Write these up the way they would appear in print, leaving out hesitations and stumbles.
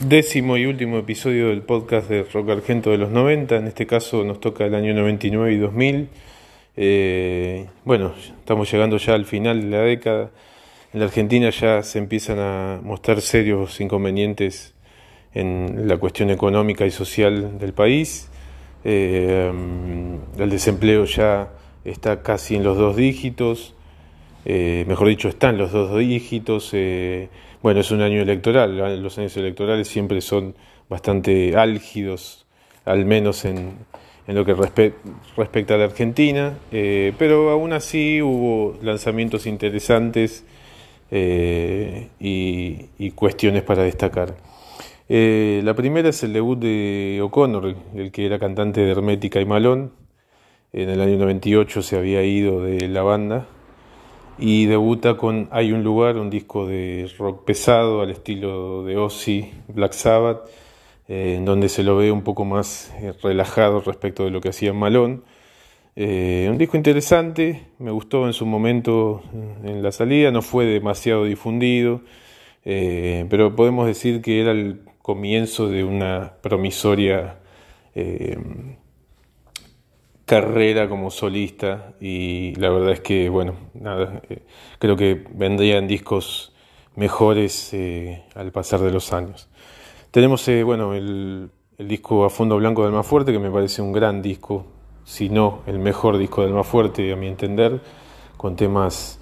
Décimo y último episodio del podcast de Rock Argento de los 90. En este caso nos toca el año 99 y 2000. Bueno, estamos llegando ya al final de la década. En la Argentina ya se empiezan a mostrar serios inconvenientes en la cuestión económica y social del país. El desempleo ya está casi en los dos dígitos. Mejor dicho, están los dos dígitos. Bueno, es un año electoral. Los años electorales siempre son bastante álgidos, al menos en lo que respecta a la Argentina. Pero aún así hubo lanzamientos interesantes y cuestiones para destacar. La primera es el debut de O'Connor, el que era cantante de Hermética y Malón. En el año 98 se había ido de la banda y debuta con Hay un Lugar, un disco de rock pesado al estilo de Ozzy, Black Sabbath, en donde se lo ve un poco más relajado respecto de lo que hacía en Malón. Un disco interesante, me gustó en su momento en la salida, no fue demasiado difundido, pero podemos decir que era el comienzo de una promisoria carrera como solista, y la verdad es que, bueno, nada, creo que vendrían discos mejores al pasar de los años. Tenemos bueno, el disco A Fondo Blanco de Almafuerte, que me parece un gran disco, si no el mejor disco de Almafuerte a mi entender, con temas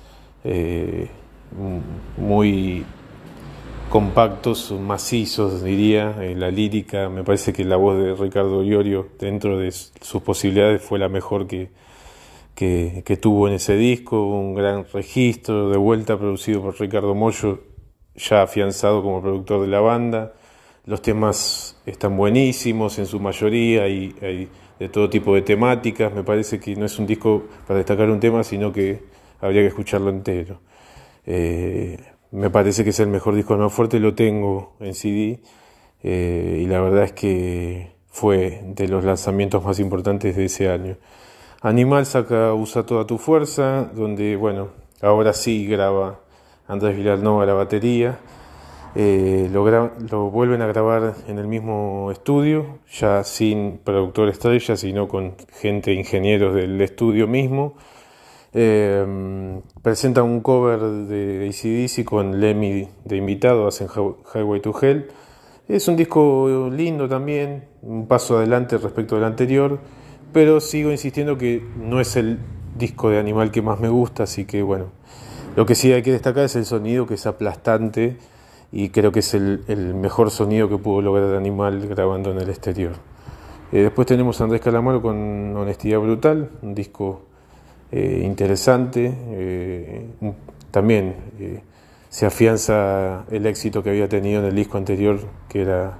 muy compactos, macizos diría. La lírica, me parece que la voz de Ricardo Iorio dentro de sus posibilidades fue la mejor que tuvo en ese disco. Un gran registro de vuelta producido por Ricardo Mollo, ya afianzado como productor de la banda. Los temas están buenísimos en su mayoría, hay de todo tipo de temáticas. Me parece que no es un disco para destacar un tema, sino que habría que escucharlo entero. Me parece que es el mejor disco de Almafuerte, lo tengo en CD, y la verdad es que fue de los lanzamientos más importantes de ese año. Animal saca Usa Toda Tu Fuerza, donde, bueno, ahora sí graba Andrés Villar Nova la batería. Lo vuelven a grabar en el mismo estudio, ya sin productor estrella, sino con gente, ingenieros del estudio mismo. Presentan un cover de AC/DC con Lemmy de invitado, hacen Highway to Hell. Es un disco lindo también, un paso adelante respecto del anterior, pero sigo insistiendo que no es el disco de Animal que más me gusta, así que bueno, lo que sí hay que destacar es el sonido, que es aplastante, y creo que es el mejor sonido que pudo lograr Animal grabando en el exterior. Después tenemos a Andrés Calamaro con Honestidad Brutal, un disco interesante. También se afianza el éxito que había tenido en el disco anterior, que era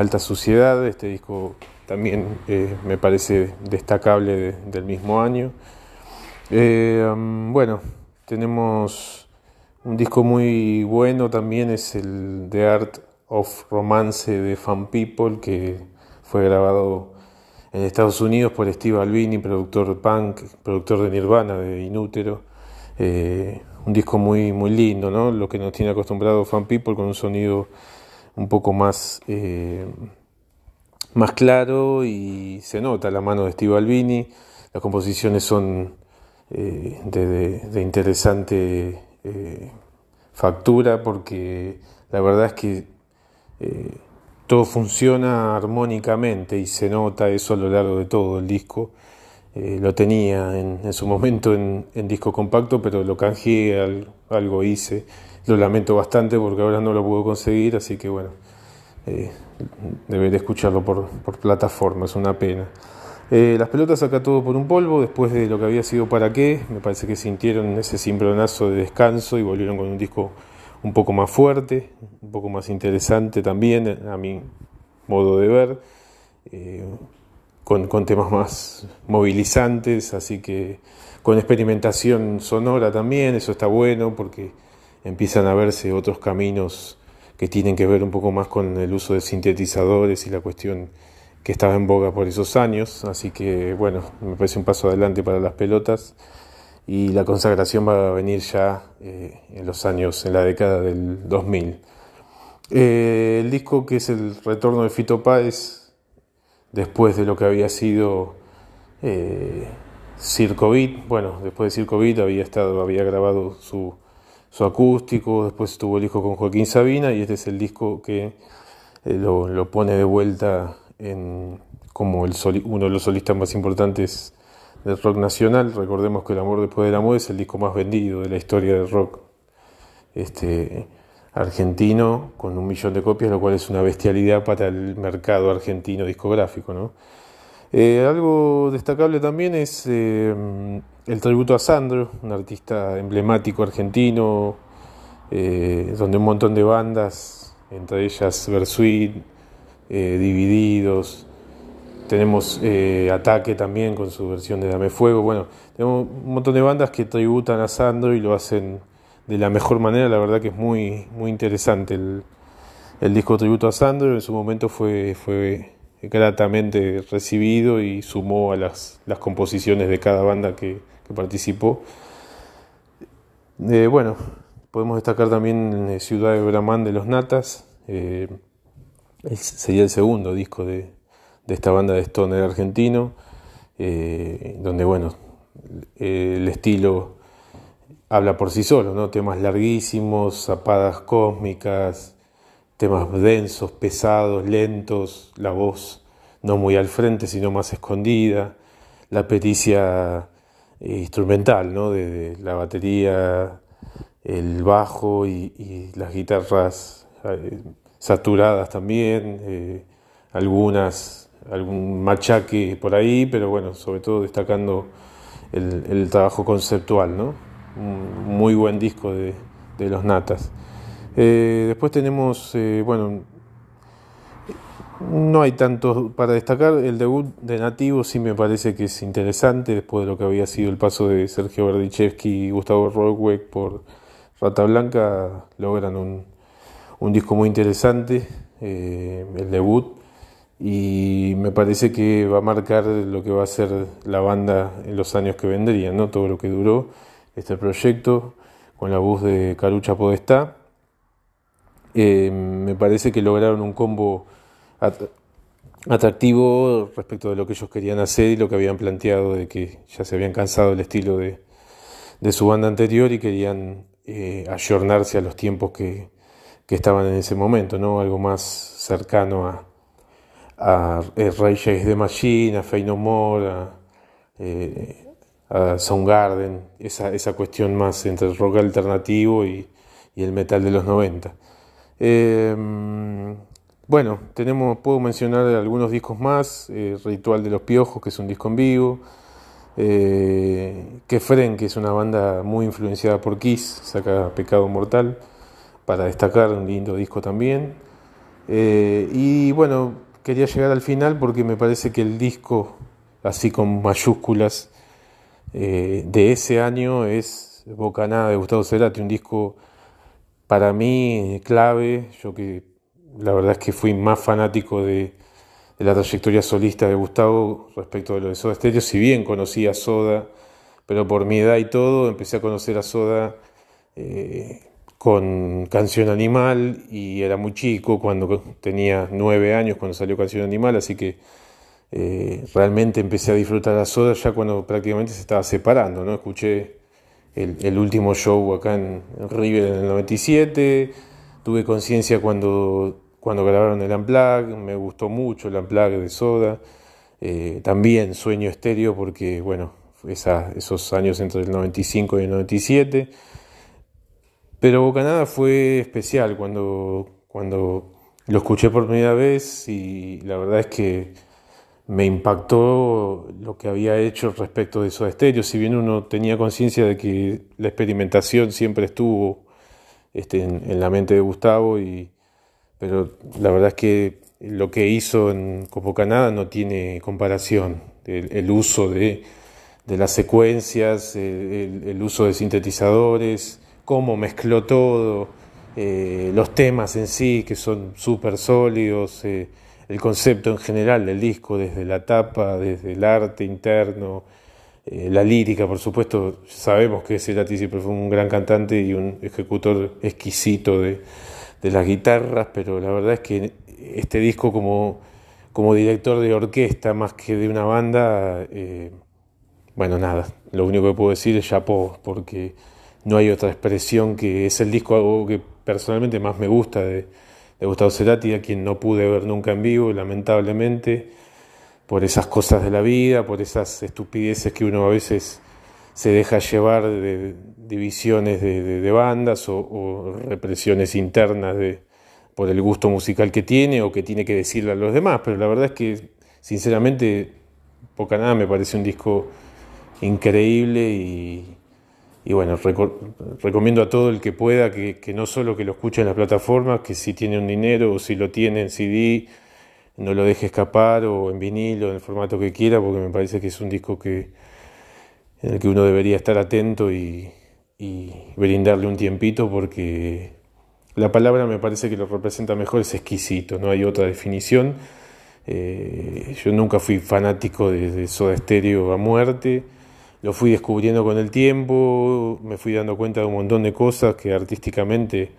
Alta Suciedad. Este disco también me parece destacable del mismo año. Bueno, tenemos un disco muy bueno también, es el The Art of Romance de Fan People, que fue grabado en Estados Unidos por Steve Albini, productor punk, productor de Nirvana, de Inútero. Un disco muy, muy lindo, ¿no? Lo que nos tiene acostumbrado Fan People, con un sonido un poco más claro, y se nota la mano de Steve Albini. Las composiciones son de interesante factura, porque la verdad es que todo funciona armónicamente y se nota eso a lo largo de todo el disco. Lo tenía en su momento en disco compacto, pero lo canjeé, algo hice. Lo lamento bastante porque ahora no lo puedo conseguir, así que bueno, deberé escucharlo por plataforma, es una pena. Las Pelotas saca Todo por un Polvo, después de lo que había sido Para Qué. Me parece que sintieron ese cimbronazo de descanso y volvieron con un disco un poco más fuerte, un poco más interesante también, a mi modo de ver, con temas más movilizantes, así que con experimentación sonora también. Eso está bueno porque empiezan a verse otros caminos que tienen que ver un poco más con el uso de sintetizadores y la cuestión que estaba en boga por esos años, así que bueno, me parece un paso adelante para Las Pelotas. y la consagración va a venir ya en los años, en la década del 2000. El disco que es el retorno de Fito Páez, después de lo que había sido Circo Beat. Bueno, después de Circo Beat había grabado su acústico, después estuvo el disco con Joaquín Sabina, y este es el disco que lo pone de vuelta como uno de los solistas más importantes del rock nacional. Recordemos que El amor después del amor es el disco más vendido de la historia del rock argentino, con 1 millón de copias, lo cual es una bestialidad para el mercado argentino discográfico, ¿no? Algo destacable también es el tributo a Sandro, un artista emblemático argentino, donde un montón de bandas, entre ellas Versuit, Divididos, tenemos Ataque también con su versión de Dame Fuego. Bueno, tenemos un montón de bandas que tributan a Sandro y lo hacen de la mejor manera. La verdad que es muy, muy interesante el disco tributo a Sandro. En su momento fue gratamente recibido y sumó a las composiciones de cada banda que participó. Bueno, podemos destacar también Ciudad de Bramán de Los Natas. Sería el segundo disco de esta banda de stoner argentino, donde bueno, el estilo habla por sí solo, ¿no? Temas larguísimos, zapadas cósmicas, temas densos, pesados, lentos, la voz no muy al frente, sino más escondida, la pericia instrumental, ¿no? De la batería, el bajo y las guitarras saturadas también, algún machaque por ahí, pero bueno, sobre todo destacando el trabajo conceptual, ¿no? Un muy buen disco de Los Natas. Después tenemos, bueno, no hay tantos para destacar. El debut de Nativo sí me parece que es interesante, después de lo que había sido el paso de Sergio Berdichevsky y Gustavo Rohrbeck por Rata Blanca. Logran un disco muy interesante, el debut, y me parece que va a marcar lo que va a ser la banda en los años que vendrían, ¿no? Todo lo que duró este proyecto, con la voz de Carucha Podestá. Me parece que lograron un combo atractivo respecto de lo que ellos querían hacer y lo que habían planteado, de que ya se habían cansado del estilo de su banda anterior y querían ayornarse a los tiempos que estaban en ese momento, ¿no? Algo más cercano a Rage Against the Machine, a Faith No More, a Soundgarden, esa cuestión más entre el rock alternativo y el metal de los 90. Bueno, puedo mencionar algunos discos más. Ritual de Los Piojos, que es un disco en vivo. Kefren, que es una banda muy influenciada por Kiss, saca Pecado Mortal, para destacar, un lindo disco también. Y bueno, quería llegar al final porque me parece que el disco, así con mayúsculas, de ese año es Bocanada de Gustavo Cerati, un disco para mí clave. Yo, que la verdad es que fui más fanático de la trayectoria solista de Gustavo respecto de lo de Soda Estéreo, si bien conocía a Soda, pero por mi edad y todo, empecé a conocer a Soda con Canción Animal, y era muy chico cuando tenía 9 años cuando salió Canción Animal, así que realmente empecé a disfrutar a Soda ya cuando prácticamente se estaba separando, ¿no? Escuché el último show acá en River en el 97, tuve conciencia cuando grabaron el Unplugged, me gustó mucho el Unplugged de Soda, también Sueño Estéreo, porque bueno, esos años entre el 95 y el 97, pero Bocanada fue especial cuando lo escuché por primera vez, y la verdad es que me impactó lo que había hecho respecto de Soda Estéreo. Si bien uno tenía conciencia de que la experimentación siempre estuvo en la mente de Gustavo, pero la verdad es que lo que hizo con Bocanada no tiene comparación. El uso de las secuencias, el uso de sintetizadores, cómo mezcló todo, los temas en sí, que son súper sólidos, el concepto en general del disco, desde la tapa, desde el arte interno, La lírica, por supuesto, sabemos que Cerati siempre fue un gran cantante y un ejecutor exquisito de las guitarras, pero la verdad es que este disco como director de orquesta más que de una banda, bueno, nada, lo único que puedo decir es chapó, porque no hay otra expresión. Que es el disco que personalmente más me gusta de Gustavo Cerati, a quien no pude ver nunca en vivo, lamentablemente, por esas cosas de la vida, por esas estupideces que uno a veces se deja llevar de divisiones de bandas o represiones internas por el gusto musical que tiene o que tiene que decirle a los demás. Pero la verdad es que, sinceramente, Bocanada me parece un disco increíble y bueno, recomiendo a todo el que pueda que no solo que lo escuche en las plataformas, que si tiene un dinero o si lo tiene en CD, no lo deje escapar, o en vinilo, en el formato que quiera, porque me parece que es un disco en el que uno debería estar atento y brindarle un tiempito, porque la palabra me parece que lo representa mejor, es exquisito, no hay otra definición. Yo nunca fui fanático de Soda Estéreo a muerte. Lo fui descubriendo con el tiempo, me fui dando cuenta de un montón de cosas, que artísticamente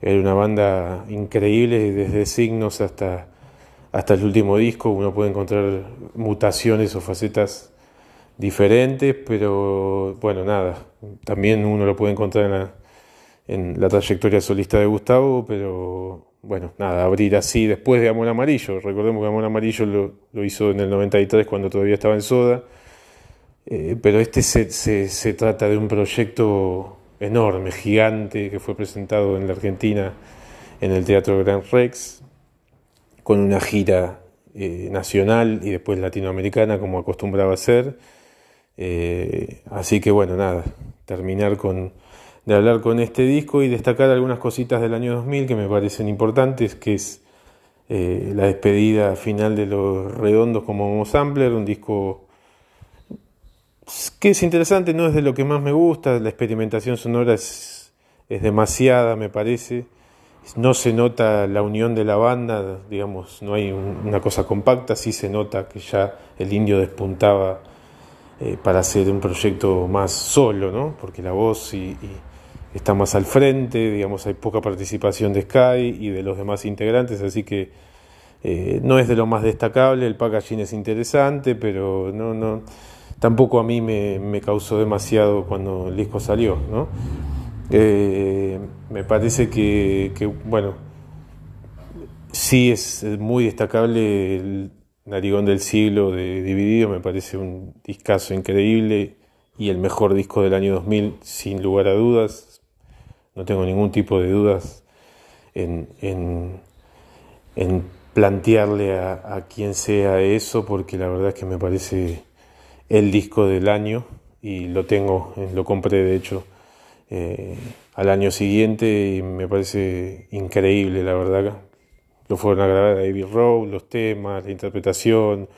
era una banda increíble, desde Signos hasta el último disco. Uno puede encontrar mutaciones o facetas diferentes, pero bueno, nada, también uno lo puede encontrar en la trayectoria solista de Gustavo, pero bueno, nada, abrir así después de Amor Amarillo. Recordemos que Amor Amarillo lo hizo en el 93, cuando todavía estaba en Soda. Pero este se trata de un proyecto enorme, gigante, que fue presentado en la Argentina en el Teatro Gran Rex, con una gira nacional y después latinoamericana, como acostumbraba a ser. Así que bueno, nada, terminar de hablar con este disco y destacar algunas cositas del año 2000 que me parecen importantes, que es la despedida final de Los Redondos como Homo Sampler, un disco que es interesante, no es de lo que más me gusta. La experimentación sonora es demasiada, me parece. No se nota la unión de la banda, digamos, no hay una cosa compacta. Sí se nota que ya el Indio despuntaba para hacer un proyecto más solo, ¿no? Porque la voz y está más al frente, digamos, hay poca participación de Sky y de los demás integrantes, así que no es de lo más destacable. El packaging es interesante, pero no tampoco a mí me causó demasiado cuando el disco salió, ¿no? Me parece que bueno, sí es muy destacable el Narigón del Siglo de Dividido. Me parece un discazo increíble y el mejor disco del año 2000, sin lugar a dudas. No tengo ningún tipo de dudas en plantearle a quien sea eso, porque la verdad es que me parece el disco del año, y lo tengo, lo compré de hecho al año siguiente, y me parece increíble, la verdad. Lo fueron a grabar a Abbey Road, los temas, la interpretación,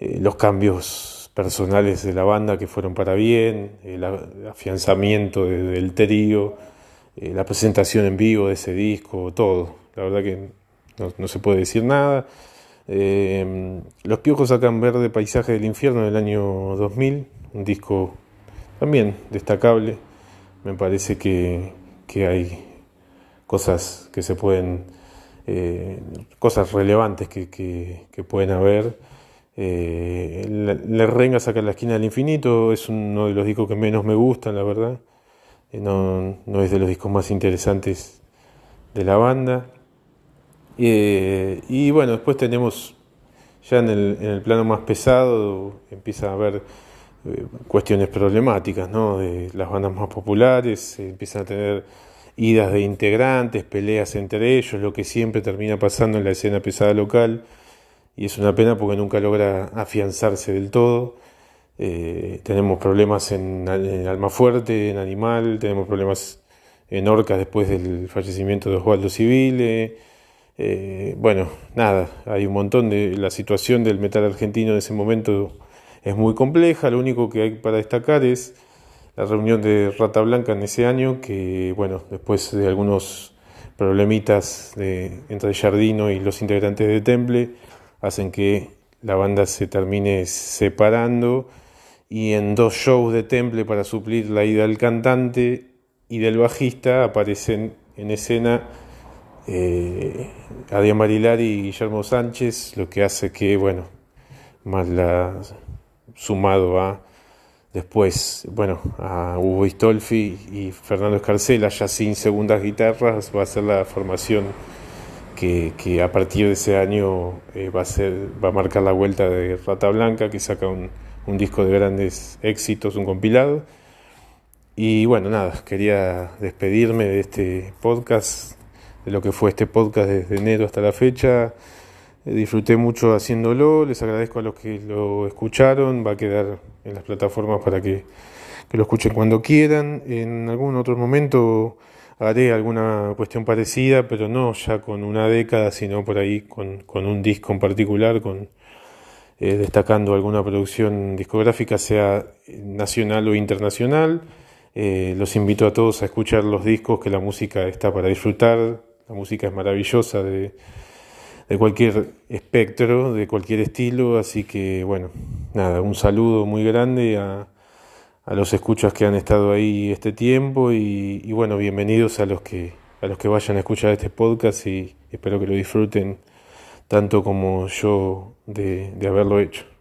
los cambios personales de la banda que fueron para bien, el afianzamiento del trío, la presentación en vivo de ese disco, todo. La verdad que no se puede decir nada. Los Piojos sacan Verde Paisaje del Infierno del año 2000, un disco también destacable. Me parece que hay cosas que se pueden, cosas relevantes que pueden haber. La Renga saca La Esquina del Infinito, es uno de los discos que menos me gustan, la verdad. No es de los discos más interesantes de la banda. Y bueno, después tenemos ya en el plano más pesado, empiezan a haber cuestiones problemáticas, ¿no? De las bandas más populares, empiezan a tener idas de integrantes, peleas entre ellos, lo que siempre termina pasando en la escena pesada local, y es una pena porque nunca logra afianzarse del todo. Tenemos problemas en Almafuerte, en Animal, tenemos problemas en Orcas después del fallecimiento de Osvaldo Civile. Bueno, nada, hay un montón la situación del metal argentino en ese momento es muy compleja. Lo único que hay para destacar es la reunión de Rata Blanca en ese año, que bueno, después de algunos problemitas entre Giardino y los integrantes de Temple, hacen que la banda se termine separando y en dos shows de Temple para suplir la ida del cantante y del bajista aparecen en escena Adrián Marilari y Guillermo Sánchez, lo que hace que, bueno, más la sumado a después, bueno, a Hugo Istolfi y Fernando Escarcela, ya sin segundas guitarras, va a ser la formación que a partir de ese año va a marcar la vuelta de Rata Blanca, que saca un disco de grandes éxitos, un compilado. Y bueno, nada, quería despedirme de este podcast, de lo que fue este podcast desde enero hasta la fecha. Disfruté mucho haciéndolo, les agradezco a los que lo escucharon, va a quedar en las plataformas para que lo escuchen cuando quieran. En algún otro momento haré alguna cuestión parecida, pero no ya con una década, sino por ahí con un disco en particular, destacando alguna producción discográfica, sea nacional o internacional. Los invito a todos a escuchar los discos, que la música está para disfrutar, la música es maravillosa de cualquier espectro, de cualquier estilo, así que bueno, nada, un saludo muy grande a los escuchas que han estado ahí este tiempo y bueno, bienvenidos a los que vayan a escuchar este podcast y espero que lo disfruten tanto como yo de haberlo hecho.